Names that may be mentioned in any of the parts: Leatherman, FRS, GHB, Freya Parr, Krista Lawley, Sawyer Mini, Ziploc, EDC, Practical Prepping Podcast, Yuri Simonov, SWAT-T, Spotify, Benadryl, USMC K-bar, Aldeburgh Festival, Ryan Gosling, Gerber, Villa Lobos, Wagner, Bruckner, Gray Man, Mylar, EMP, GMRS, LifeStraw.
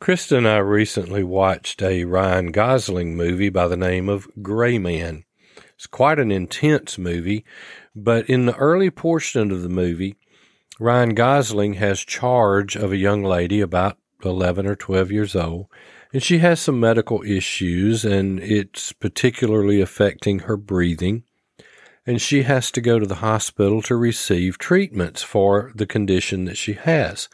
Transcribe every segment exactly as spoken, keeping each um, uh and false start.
Krista and I recently watched a Ryan Gosling movie by the name of Gray Man. It's quite an intense movie, but in the early portion of the movie, Ryan Gosling has charge of a young lady about eleven or twelve years old, and she has some medical issues, and it's particularly affecting her breathing, and she has to go to the hospital to receive treatments for the condition that she has.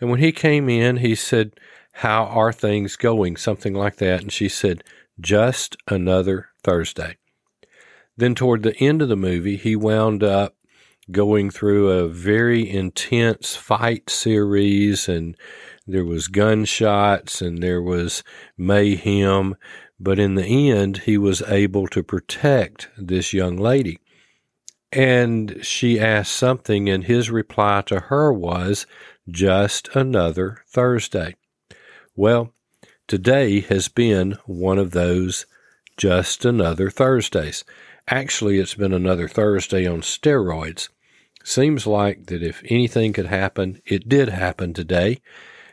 And when he came in, he said, "How are things going?" Something like that. And she said, "Just another Thursday." Then toward the end of the movie, he wound up going through a very intense fight series, and there was gunshots and there was mayhem. But in the end, he was able to protect this young lady. And she asked something, and his reply to her was, "Just another Thursday." Well, today has been one of those just another Thursdays. Actually, it's been another Thursday on steroids. Seems like that if anything could happen, it did happen today.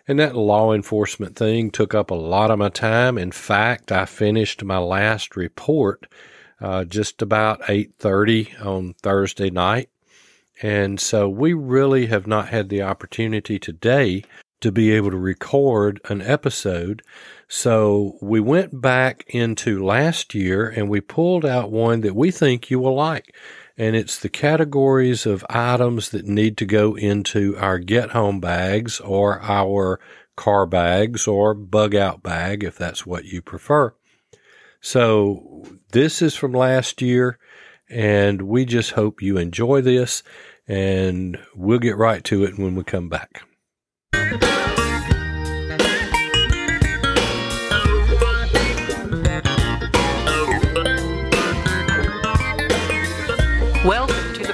And that law enforcement thing took up a lot of my time. In fact, I finished my last report uh, just about eight thirty on Thursday night. And so we really have not had the opportunity today to be able to record an episode. So we went back into last year and we pulled out one that we think you will like. And it's the categories of items that need to go into our get-home bags or our car bags or bug-out bag, if that's what you prefer. So this is from last year, and we just hope you enjoy this, and we'll get right to it when we come back. Welcome to the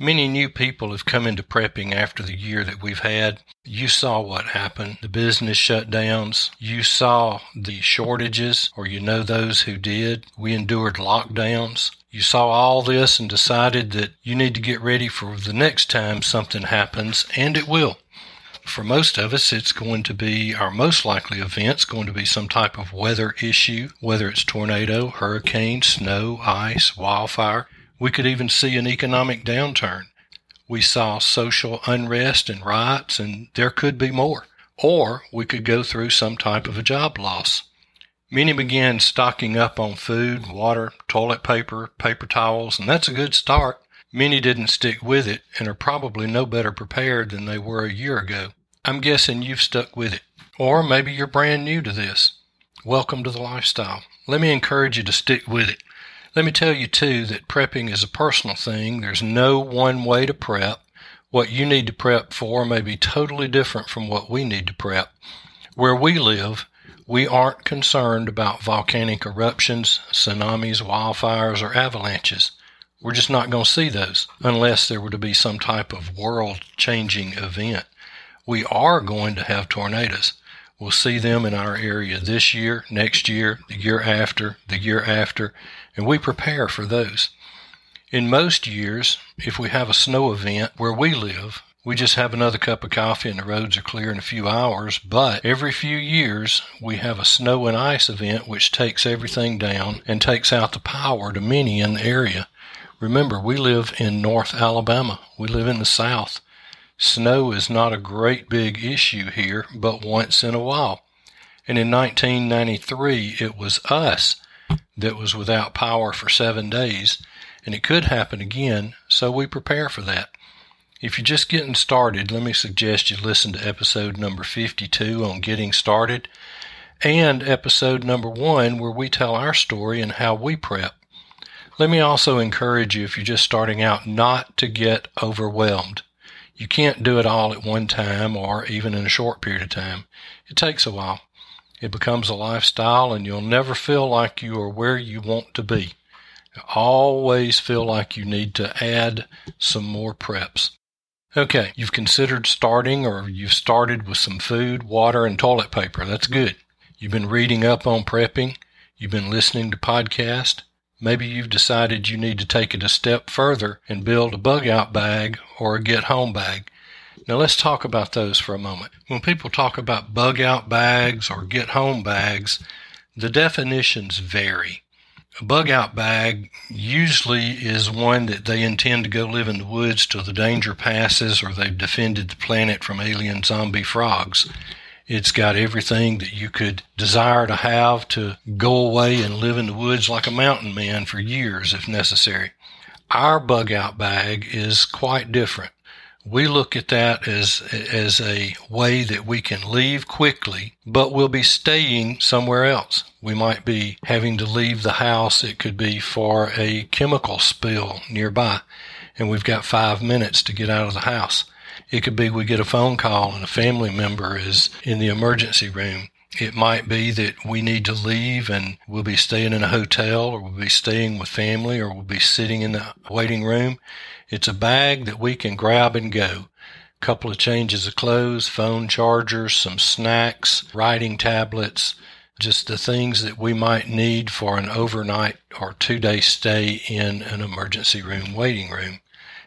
Many new people have come into prepping after the year that we've had. You saw what happened, the business shutdowns. You saw the shortages, or you know those who did. We endured lockdowns. You saw all this and decided that you need to get ready for the next time something happens, and it will. For most of us, it's going to be our most likely event's going to be some type of weather issue, whether it's tornado, hurricane, snow, ice, wildfire. We could even see an economic downturn. We saw social unrest and riots, and there could be more. Or we could go through some type of a job loss. Many began stocking up on food, water, toilet paper, paper towels, and that's a good start. Many didn't stick with it and are probably no better prepared than they were a year ago. I'm guessing you've stuck with it. Or maybe you're brand new to this. Welcome to the lifestyle. Let me encourage you to stick with it. Let me tell you, too, that prepping is a personal thing. There's no one way to prep. What you need to prep for may be totally different from what we need to prep. Where we live, we aren't concerned about volcanic eruptions, tsunamis, wildfires, or avalanches. We're just not going to see those unless there were to be some type of world-changing event. We are going to have tornadoes. We'll see them in our area this year, next year, the year after, the year after, and we prepare for those. In most years, if we have a snow event where we live, we just have another cup of coffee and the roads are clear in a few hours, but every few years we have a snow and ice event which takes everything down and takes out the power to many in the area. Remember, we live in North Alabama. We live in the South. Snow is not a great big issue here, but once in a while. And in nineteen ninety-three, it was us that was without power for seven days, and it could happen again, so we prepare for that. If you're just getting started, let me suggest you listen to episode number fifty-two on getting started, and episode number one where we tell our story and how we prep. Let me also encourage you, if you're just starting out, not to get overwhelmed. You can't do it all at one time or even in a short period of time. It takes a while. It becomes a lifestyle, and you'll never feel like you are where you want to be. You always feel like you need to add some more preps. Okay, you've considered starting or you've started with some food, water, and toilet paper. That's good. You've been reading up on prepping. You've been listening to podcasts. Maybe you've decided you need to take it a step further and build a bug-out bag or a get-home bag. Now let's talk about those for a moment. When people talk about bug-out bags or get-home bags, the definitions vary. A bug-out bag usually is one that they intend to go live in the woods till the danger passes or they've defended the planet from alien zombie frogs. It's got everything that you could desire to have to go away and live in the woods like a mountain man for years if necessary. Our bug-out bag is quite different. We look at that as as a way that we can leave quickly, but we'll be staying somewhere else. We might be having to leave the house. It could be for a chemical spill nearby, and we've got five minutes to get out of the house. It could be we get a phone call and a family member is in the emergency room. It might be that we need to leave and we'll be staying in a hotel or we'll be staying with family or we'll be sitting in the waiting room. It's a bag that we can grab and go. A couple of changes of clothes, phone chargers, some snacks, writing tablets, just the things that we might need for an overnight or two-day stay in an emergency room waiting room.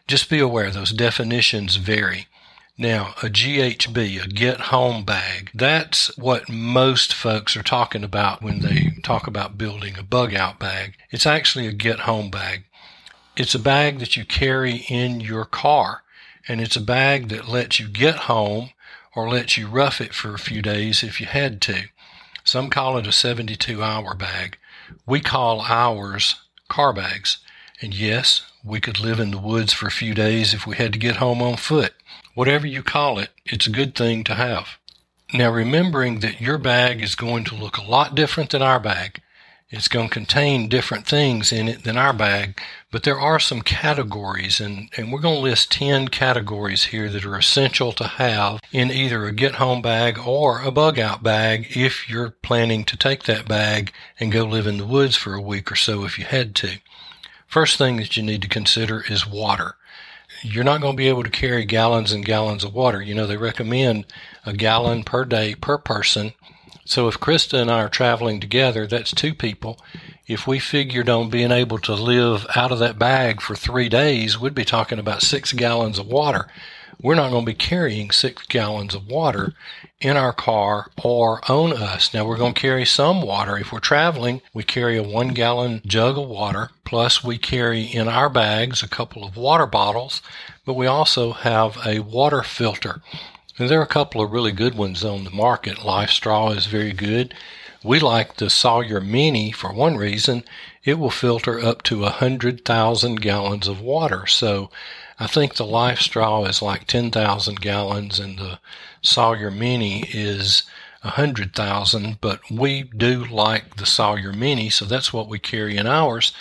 Just be aware those definitions vary. Now, a G H B, a get-home bag, that's what most folks are talking about when they talk about building a bug-out bag. It's actually a get-home bag. It's a bag that you carry in your car, and it's a bag that lets you get home or lets you rough it for a few days if you had to. Some call it a seventy-two hour bag. We call ours car bags. And yes, we could live in the woods for a few days if we had to get home on foot. Whatever you call it, it's a good thing to have. Now, remembering that your bag is going to look a lot different than our bag. It's going to contain different things in it than our bag, but there are some categories, and, and we're going to list ten categories here that are essential to have in either a get-home bag or a bug-out bag if you're planning to take that bag and go live in the woods for a week or so if you had to. First thing that you need to consider is water. You're not going to be able to carry gallons and gallons of water. You know, they recommend a gallon per day per person. So if Krista and I are traveling together, that's two people. If we figured on being able to live out of that bag for three days, we'd be talking about six gallons of water. We're not going to be carrying six gallons of water in our car or on us. Now, we're going to carry some water. If we're traveling, we carry a one-gallon jug of water, plus we carry in our bags a couple of water bottles, but we also have a water filter. And there are a couple of really good ones on the market. LifeStraw is very good. We like the Sawyer Mini for one reason. It will filter up to one hundred thousand gallons of water. So I think the LifeStraw is like ten thousand gallons and the Sawyer Mini is one hundred thousand. But we do like the Sawyer Mini, so that's what we carry in ours.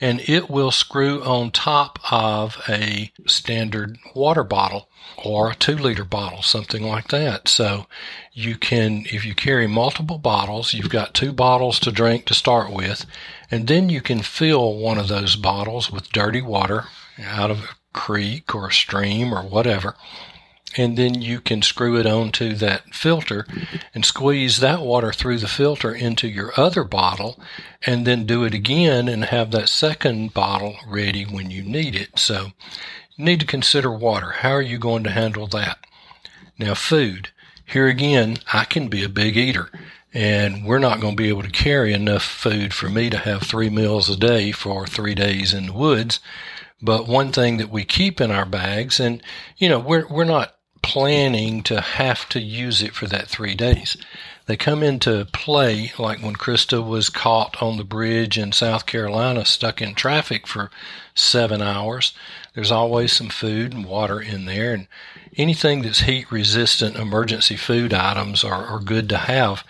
And it will screw on top of a standard water bottle or a two-liter bottle, something like that. So you can, if you carry multiple bottles, you've got two bottles to drink to start with, and then you can fill one of those bottles with dirty water out of a creek or a stream or whatever, and then you can screw it onto that filter and squeeze that water through the filter into your other bottle and then do it again and have that second bottle ready when you need it. So you need to consider water. How are you going to handle that? Now, food. Here again, I can be a big eater, and we're not going to be able to carry enough food for me to have three meals a day for three days in the woods. But one thing that we keep in our bags, and, you know, we're we're not planning to have to use it for that three days. They come into play like when Krista was caught on the bridge in South Carolina, stuck in traffic for seven hours. There's always some food and water in there, and anything that's heat-resistant emergency food items are, are good to have.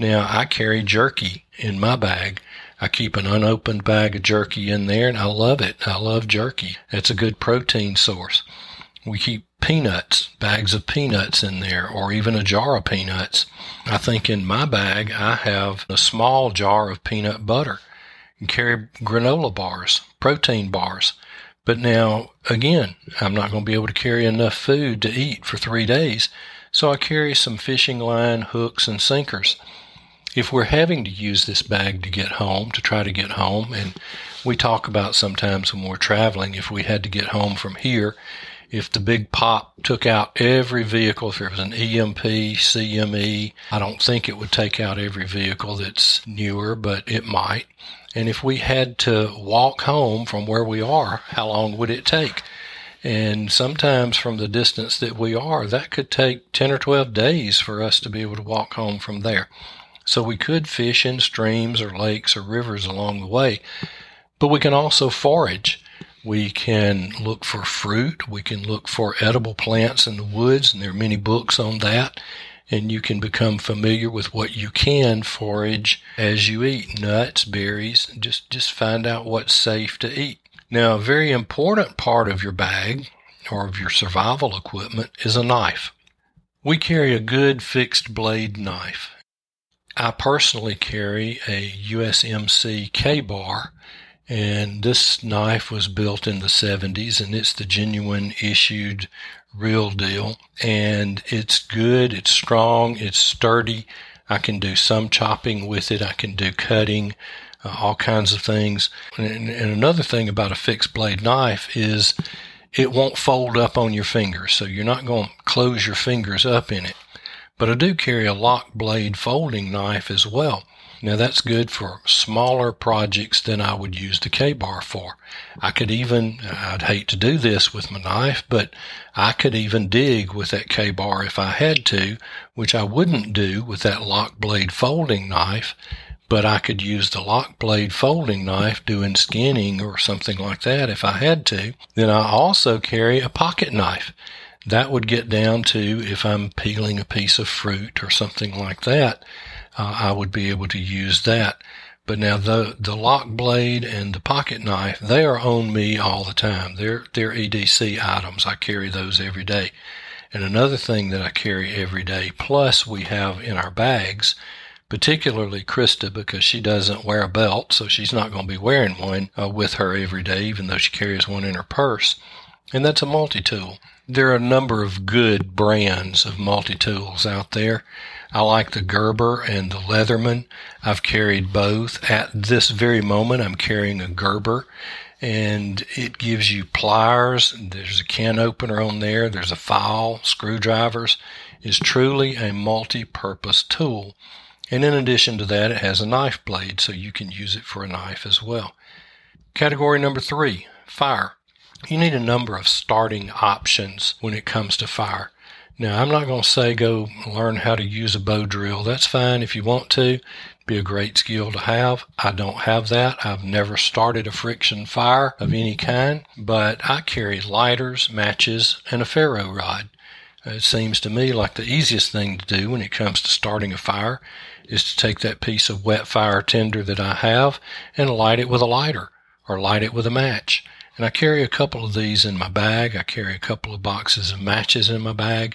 Now, I carry jerky in my bag. I keep an unopened bag of jerky in there, and I love it. I love jerky. It's a good protein source. We keep peanuts, bags of peanuts in there, or even a jar of peanuts. I think in my bag, I have a small jar of peanut butter. You carry granola bars, protein bars, But now, again, I'm not going to be able to carry enough food to eat for three days, so I carry some fishing line, hooks, and sinkers. If we're having to use this bag to get home, to try to get home, and we talk about sometimes when we're traveling, if we had to get home from here, if the big pop took out every vehicle, if it was an E M P, C M E, I don't think it would take out every vehicle that's newer, but it might. And if we had to walk home from where we are, how long would it take? And sometimes from the distance that we are, that could take ten or twelve days for us to be able to walk home from there. So we could fish in streams or lakes or rivers along the way, but we can also forage. We can look for fruit. We can look for edible plants in the woods, and there are many books on that. And you can become familiar with what you can forage as you eat. Nuts, berries, just, just find out what's safe to eat. Now, a very important part of your bag or of your survival equipment is a knife. We carry a good fixed blade knife. I personally carry a U S M C K-bar. And this knife was built in the seventies, and it's the genuine issued real deal. And it's good, it's strong, it's sturdy. I can do some chopping with it. I can do cutting, uh, all kinds of things. And, and another thing about a fixed blade knife is it won't fold up on your fingers, so you're not going to close your fingers up in it. But I do carry a lock blade folding knife as well. Now, that's good for smaller projects than I would use the K-bar for. I could even, I'd hate to do this with my knife, but I could even dig with that K-bar if I had to, which I wouldn't do with that lock blade folding knife, but I could use the lock blade folding knife doing skinning or something like that if I had to. Then I also carry a pocket knife. That would get down to if I'm peeling a piece of fruit or something like that. Uh, I would be able to use that. But now the the lock blade and the pocket knife, they are on me all the time. They're, they're E D C items. I carry those every day. And another thing that I carry every day, plus we have in our bags, particularly Krista, because she doesn't wear a belt, so she's not going to be wearing one uh, with her every day, even though she carries one in her purse. And that's a multi-tool. There are a number of good brands of multi-tools out there. I like the Gerber and the Leatherman. I've carried both. At this very moment, I'm carrying a Gerber, and it gives you pliers. There's a can opener on there. There's a file, screwdrivers. It's truly a multi-purpose tool. And in addition to that, it has a knife blade, so you can use it for a knife as well. Category number three, fire. You need a number of starting options when it comes to fire. Now, I'm not going to say go learn how to use a bow drill. That's fine if you want to. It'd be a great skill to have. I don't have that. I've never started a friction fire of any kind, but I carry lighters, matches, and a ferro rod. It seems to me like the easiest thing to do when it comes to starting a fire is to take that piece of wet fire tinder that I have and light it with a lighter or light it with a match. And I carry a couple of these in my bag. I carry a couple of boxes of matches in my bag,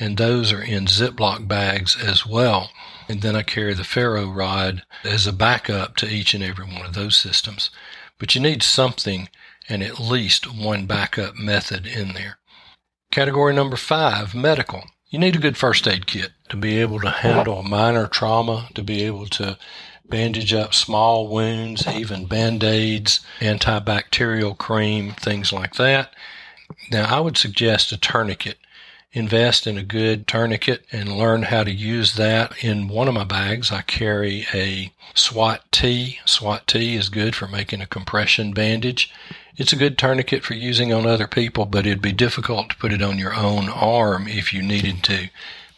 and those are in Ziploc bags as well. And then I carry the ferro rod as a backup to each and every one of those systems. But you need something and at least one backup method in there. Category number five, medical. You need a good first aid kit to be able to handle minor trauma, to be able to bandage up small wounds, even Band-Aids, antibacterial cream, things like that. Now, I would suggest a tourniquet. Invest in a good tourniquet and learn how to use that. In one of my bags, I carry a SWAT-T. SWAT-T is good for making a compression bandage. It's a good tourniquet for using on other people, but it'd be difficult to put it on your own arm if you needed to.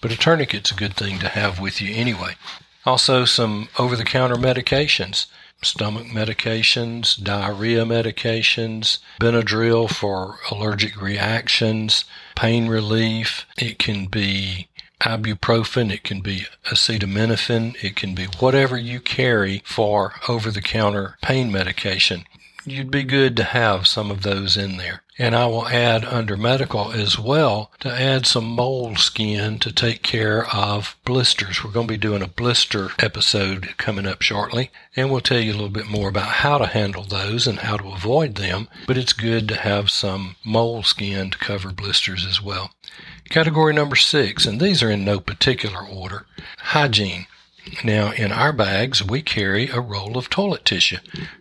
But a tourniquet's a good thing to have with you anyway. Also, some over-the-counter medications, stomach medications, diarrhea medications, Benadryl for allergic reactions, pain relief. It can be ibuprofen. It can be acetaminophen. It can be whatever you carry for over-the-counter pain medication. You'd be good to have some of those in there. And I will add under medical as well to add some mole skin to take care of blisters. We're going to be doing a blister episode coming up shortly, and we'll tell you a little bit more about how to handle those and how to avoid them. But it's good to have some mole skin to cover blisters as well. Category number six, and these are in no particular order, hygiene. Now, in our bags, we carry a roll of toilet tissue.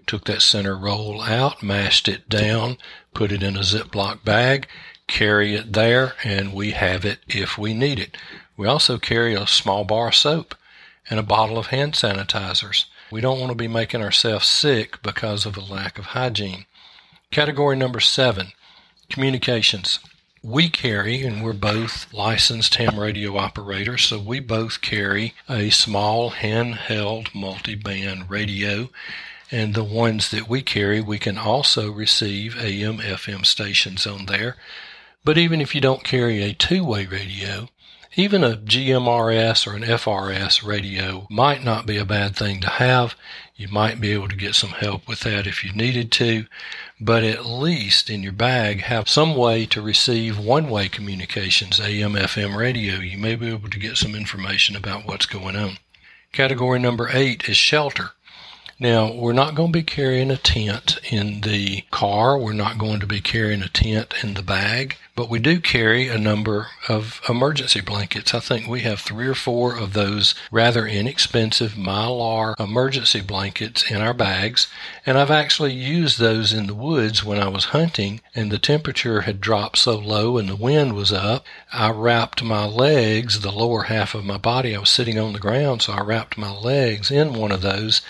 Took that center roll out, mashed it down, put it in a Ziploc bag, carry it there, and we have it if we need it. We also carry a small bar of soap and a bottle of hand sanitizers. We don't want to be making ourselves sick because of a lack of hygiene. Category number seven, communications. We carry, and we're both licensed ham radio operators, so we both carry a small handheld multi-band radio, and the ones that we carry, we can also receive A M F M stations on there. But even if you don't carry a two-way radio, even a G M R S or an F R S radio might not be a bad thing to have. You might be able to get some help with that if you needed to, but at least in your bag have some way to receive one-way communications, A M F M radio. You may be able to get some information about what's going on. Category number eight is shelter. Now, we're not going to be carrying a tent in the car. We're not going to be carrying a tent in the bag, but we do carry a number of emergency blankets. I think we have three or four of those rather inexpensive Mylar emergency blankets in our bags, and I've actually used those in the woods when I was hunting, and the temperature had dropped so low and the wind was up. I wrapped my legs, the lower half of my body. I was sitting on the ground, so I wrapped my legs in one of those,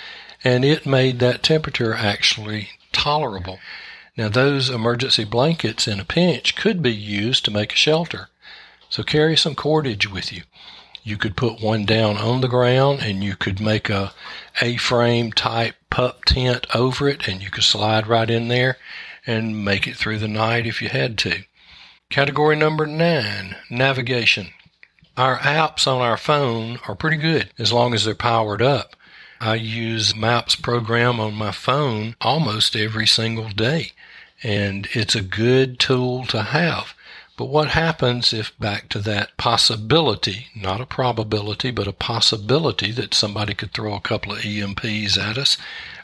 and it made that temperature actually tolerable. Now, those emergency blankets in a pinch could be used to make a shelter, so carry some cordage with you. You could put one down on the ground, and you could make a A-frame type pup tent over it, and you could slide right in there and make it through the night if you had to. Category number nine, navigation. Our apps on our phone are pretty good as long as they're powered up. I use Maps program on my phone almost every single day, and it's a good tool to have. But what happens if, back to that possibility, not a probability, but a possibility that somebody could throw a couple of E M Ps at us,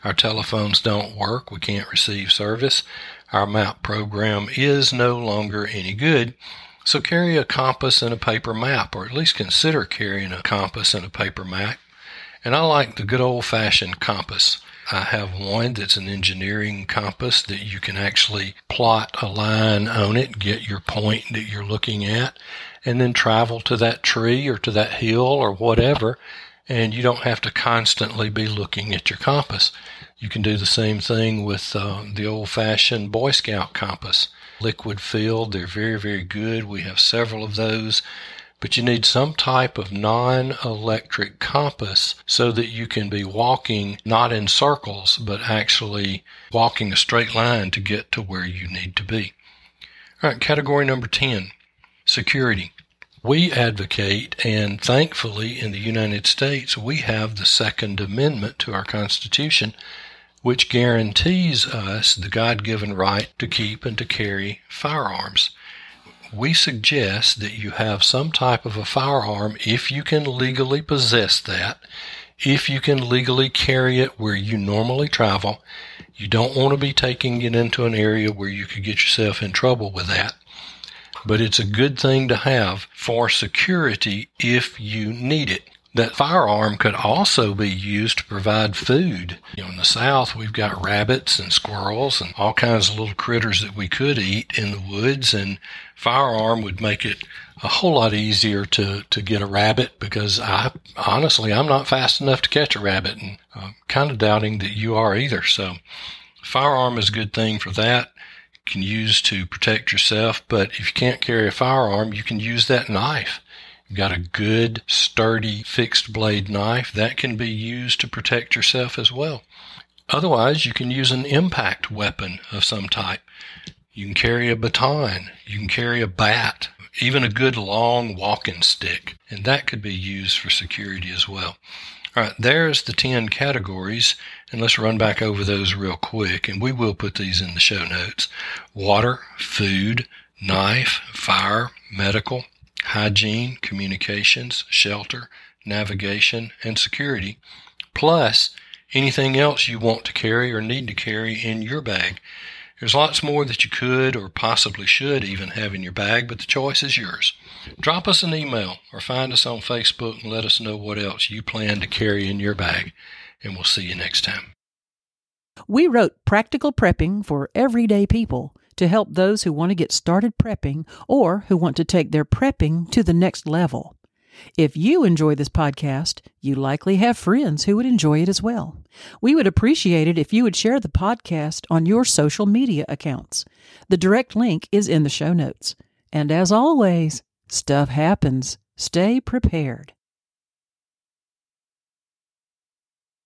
our telephones don't work, we can't receive service, our map program is no longer any good. So carry a compass and a paper map, or at least consider carrying a compass and a paper map. And I like the good old-fashioned compass. I have one that's an engineering compass that you can actually plot a line on it, get your point that you're looking at, and then travel to that tree or to that hill or whatever, and you don't have to constantly be looking at your compass. You can do the same thing with uh, the old-fashioned Boy Scout compass. Liquid filled, they're very, very good. We have several of those. But you need some type of non-electric compass so that you can be walking not in circles, but actually walking a straight line to get to where you need to be. All right, category number ten, security. We advocate, and thankfully in the United States, we have the Second Amendment to our Constitution, which guarantees us the God-given right to keep and to carry firearms. We suggest that you have some type of a firearm if you can legally possess that, if you can legally carry it where you normally travel. You don't want to be taking it into an area where you could get yourself in trouble with that. But it's a good thing to have for security if you need it. That firearm could also be used to provide food. You know, in the South, we've got rabbits and squirrels and all kinds of little critters that we could eat in the woods, and firearm would make it a whole lot easier to, to get a rabbit, because I honestly, I'm not fast enough to catch a rabbit, and I'm kind of doubting that you are either. So firearm is a good thing for that. You can use to protect yourself, but if you can't carry a firearm, you can use that knife. You've got a good, sturdy, fixed-blade knife. That can be used to protect yourself as well. Otherwise, you can use an impact weapon of some type. You can carry a baton. You can carry a bat, even a good long walking stick. And that could be used for security as well. All right, there's the ten categories, and let's run back over those real quick, and we will put these in the show notes. Water, food, knife, fire, medical, hygiene, communications, shelter, navigation, and security, plus anything else you want to carry or need to carry in your bag. There's lots more that you could or possibly should even have in your bag, but the choice is yours. Drop us an email or find us on Facebook and let us know what else you plan to carry in your bag, and we'll see you next time. We wrote Practical Prepping for Everyday People to help those who want to get started prepping or who want to take their prepping to the next level. If you enjoy this podcast, you likely have friends who would enjoy it as well. We would appreciate it if you would share the podcast on your social media accounts. The direct link is in the show notes. And as always, stuff happens. Stay prepared.